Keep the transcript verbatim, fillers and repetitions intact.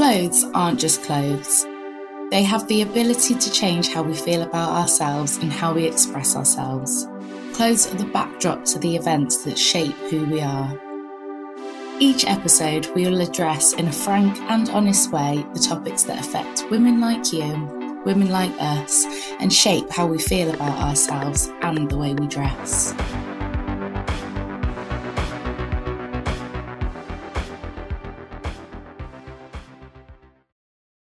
clothes aren't just clothes. They have the ability to change how we feel about ourselves and how we express ourselves. Clothes are the backdrop to the events that shape who we are. Each episode, we will address in a frank and honest way the topics that affect women like you, women like us, and shape how we feel about ourselves and the way we dress.